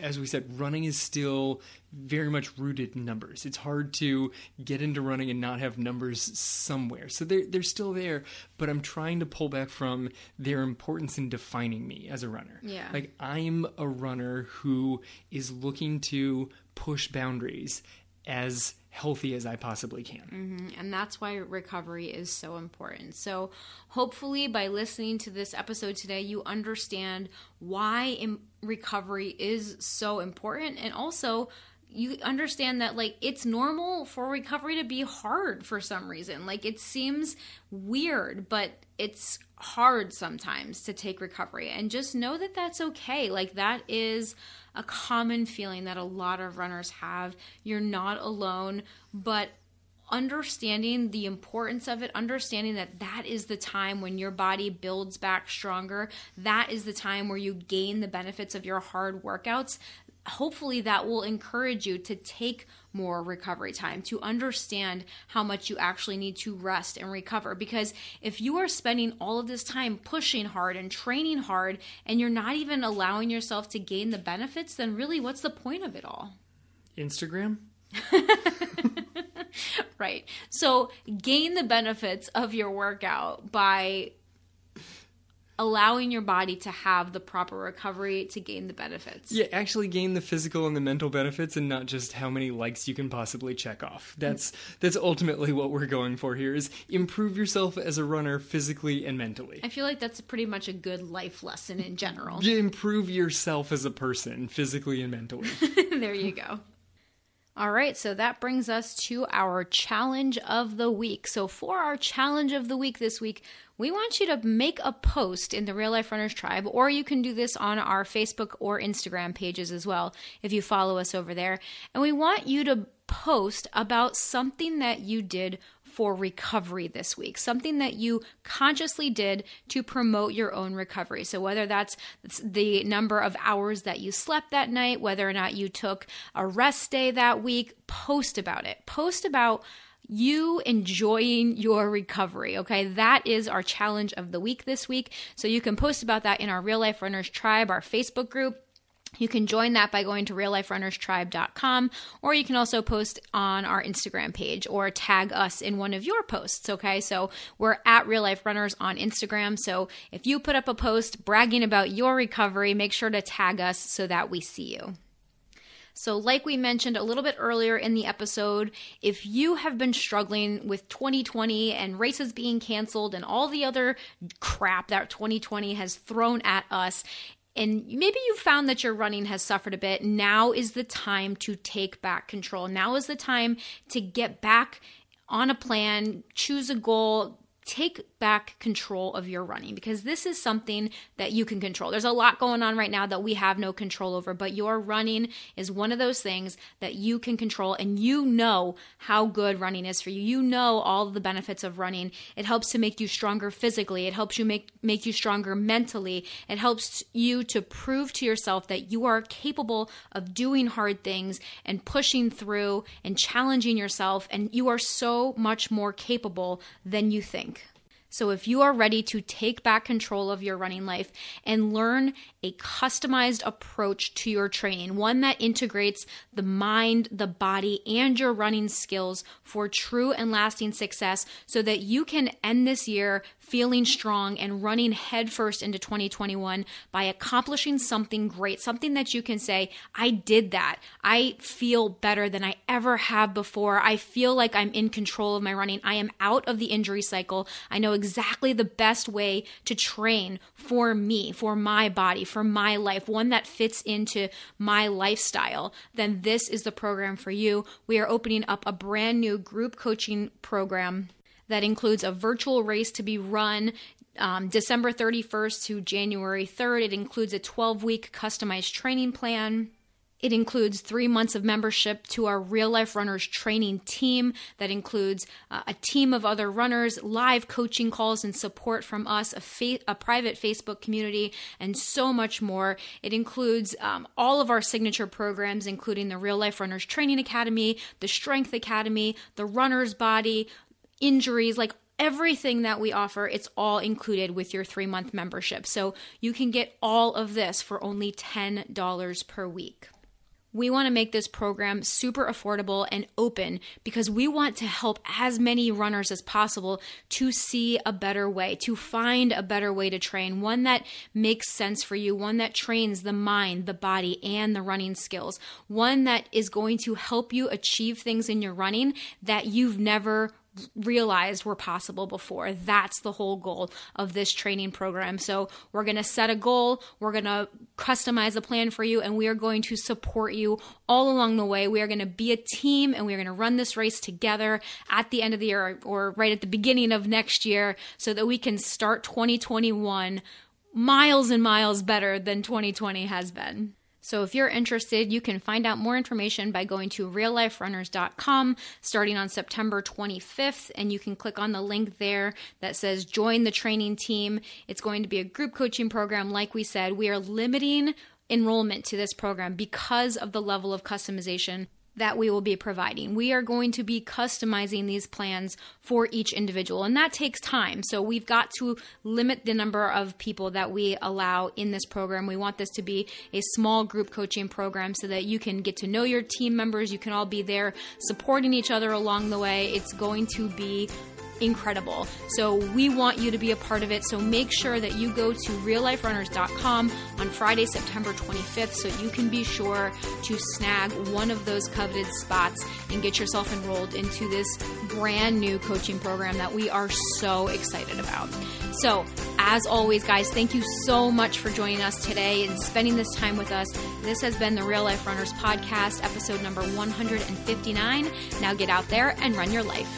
as we said, running is still very much rooted in numbers. It's hard to get into running and not have numbers somewhere. So they're still there, but I'm trying to pull back from their importance in defining me as a runner. Yeah. Like, I'm a runner who is looking to push boundaries as healthy as I possibly can. Mm-hmm. And that's why recovery is so important. So hopefully by listening to this episode today, you understand why recovery is so important, and also you understand that like it's normal for recovery to be hard for some reason. Like, it seems weird, but it's hard sometimes to take recovery, and just know that that's okay. Like, that is a common feeling that a lot of runners have. You're not alone, but understanding the importance of it, understanding that that is the time when your body builds back stronger, that is the time where you gain the benefits of your hard workouts, hopefully that will encourage you to take more recovery time, to understand how much you actually need to rest and recover. Because if you are spending all of this time pushing hard and training hard, and you're not even allowing yourself to gain the benefits, then really what's the point of it all? Instagram? Right. So gain the benefits of your workout by allowing your body to have the proper recovery to gain the benefits. Yeah, actually gain the physical and the mental benefits and not just how many likes you can possibly check off. That's ultimately what we're going for here, is improve yourself as a runner physically and mentally. I feel like that's pretty much a good life lesson in general. You improve yourself as a person physically and mentally. There you go. All right, so that brings us to our challenge of the week. So for our challenge of the week this week, we want you to make a post in the Real Life Runners Tribe, or you can do this on our Facebook or Instagram pages as well if you follow us over there. And we want you to post about something that you did for recovery this week, something that you consciously did to promote your own recovery. So whether that's the number of hours that you slept that night, whether or not you took a rest day that week, post about it. Post about you enjoying your recovery, okay? That is our challenge of the week this week. So you can post about that in our Real Life Runners Tribe, our Facebook group. You can join that by going to realliferunnerstribe.com, or you can also post on our Instagram page or tag us in one of your posts, okay? So we're at Real Life Runners on Instagram. So if you put up a post bragging about your recovery, make sure to tag us so that we see you. So like we mentioned a little bit earlier in the episode, if you have been struggling with 2020 and races being canceled and all the other crap that 2020 has thrown at us, and maybe you found that your running has suffered a bit, now is the time to take back control. Now is the time to get back on a plan, choose a goal, take back control of your running, because this is something that you can control. There's a lot going on right now that we have no control over, but your running is one of those things that you can control, and you know how good running is for you. You know all the benefits of running. It helps to make you stronger physically. It helps you make you stronger mentally. It helps you to prove to yourself that you are capable of doing hard things and pushing through and challenging yourself, and you are so much more capable than you think. So if you are ready to take back control of your running life and learn a customized approach to your training, one that integrates the mind, the body, and your running skills for true and lasting success, so that you can end this year feeling strong and running headfirst into 2021 by accomplishing something great, something that you can say, I did that. I feel better than I ever have before. I feel like I'm in control of my running. I am out of the injury cycle. I know exactly the best way to train for me, for my body, for my life, one that fits into my lifestyle. Then this is the program for you. We are opening up a brand new group coaching program that includes a virtual race to be run December 31st to January 3rd. It includes a 12-week customized training plan. It includes 3 months of membership to our Real Life Runners training team. That includes a team of other runners, live coaching calls and support from us, a private Facebook community, and so much more. It includes all of our signature programs, including the Real Life Runners Training Academy, the Strength Academy, the Runner's Body, injuries, like everything that we offer. It's all included with your 3-month membership. So you can get all of this for only $10 per week. We want to make this program super affordable and open, because we want to help as many runners as possible to see a better way, to find a better way to train, one that makes sense for you, one that trains the mind, the body, and the running skills, one that is going to help you achieve things in your running that you've never realized were possible before. That's the whole goal of this training program. So we're going to set a goal, we're going to customize a plan for you, and we are going to support you all along the way. We are going to be a team, and we're going to run this race together at the end of the year, or right at the beginning of next year, so that we can start 2021 miles and miles better than 2020 has been. So if you're interested, you can find out more information by going to realliferunners.com starting on September 25th, and you can click on the link there that says join the training team. It's going to be a group coaching program. Like we said, we are limiting enrollment to this program because of the level of customization that we will be providing. We are going to be customizing these plans for each individual, and that takes time. So we've got to limit the number of people that we allow in this program. We want this to be a small group coaching program so that you can get to know your team members. You can all be there supporting each other along the way. It's going to be incredible. So we want you to be a part of it. So make sure that you go to realliferunners.com on Friday, September 25th, so you can be sure to snag one of those coveted spots and get yourself enrolled into this brand new coaching program that we are so excited about. So as always, guys, thank you so much for joining us today and spending this time with us. This has been the Real Life Runners Podcast, episode number 159. Now get out there and run your life.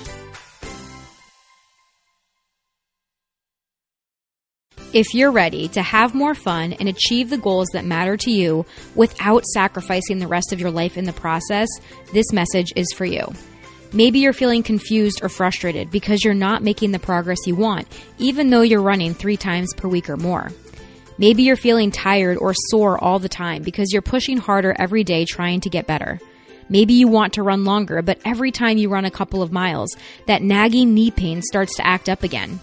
If you're ready to have more fun and achieve the goals that matter to you without sacrificing the rest of your life in the process, this message is for you. Maybe you're feeling confused or frustrated because you're not making the progress you want, even though you're running 3 times per week or more. Maybe you're feeling tired or sore all the time because you're pushing harder every day trying to get better. Maybe you want to run longer, but every time you run a couple of miles, that nagging knee pain starts to act up again.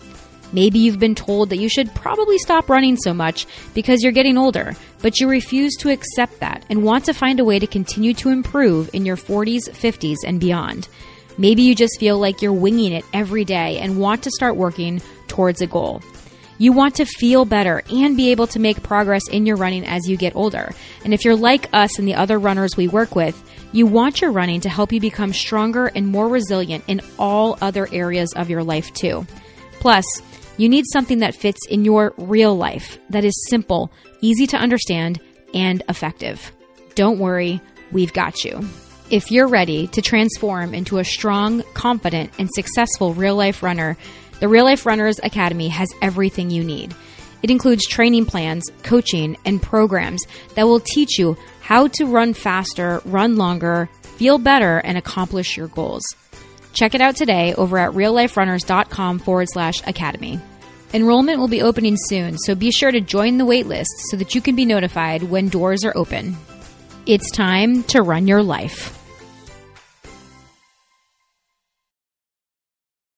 Maybe you've been told that you should probably stop running so much because you're getting older, but you refuse to accept that and want to find a way to continue to improve in your 40s, 50s, and beyond. Maybe you just feel like you're winging it every day and want to start working towards a goal. You want to feel better and be able to make progress in your running as you get older. And if you're like us and the other runners we work with, you want your running to help you become stronger and more resilient in all other areas of your life too. Plus, you need something that fits in your real life, that is simple, easy to understand, and effective. Don't worry, we've got you. If you're ready to transform into a strong, confident, and successful real life runner, the Real Life Runners Academy has everything you need. It includes training plans, coaching, and programs that will teach you how to run faster, run longer, feel better, and accomplish your goals. Check it out today over at realliferunners.com/academy. Enrollment will be opening soon, so be sure to join the waitlist so that you can be notified when doors are open. It's time to run your life.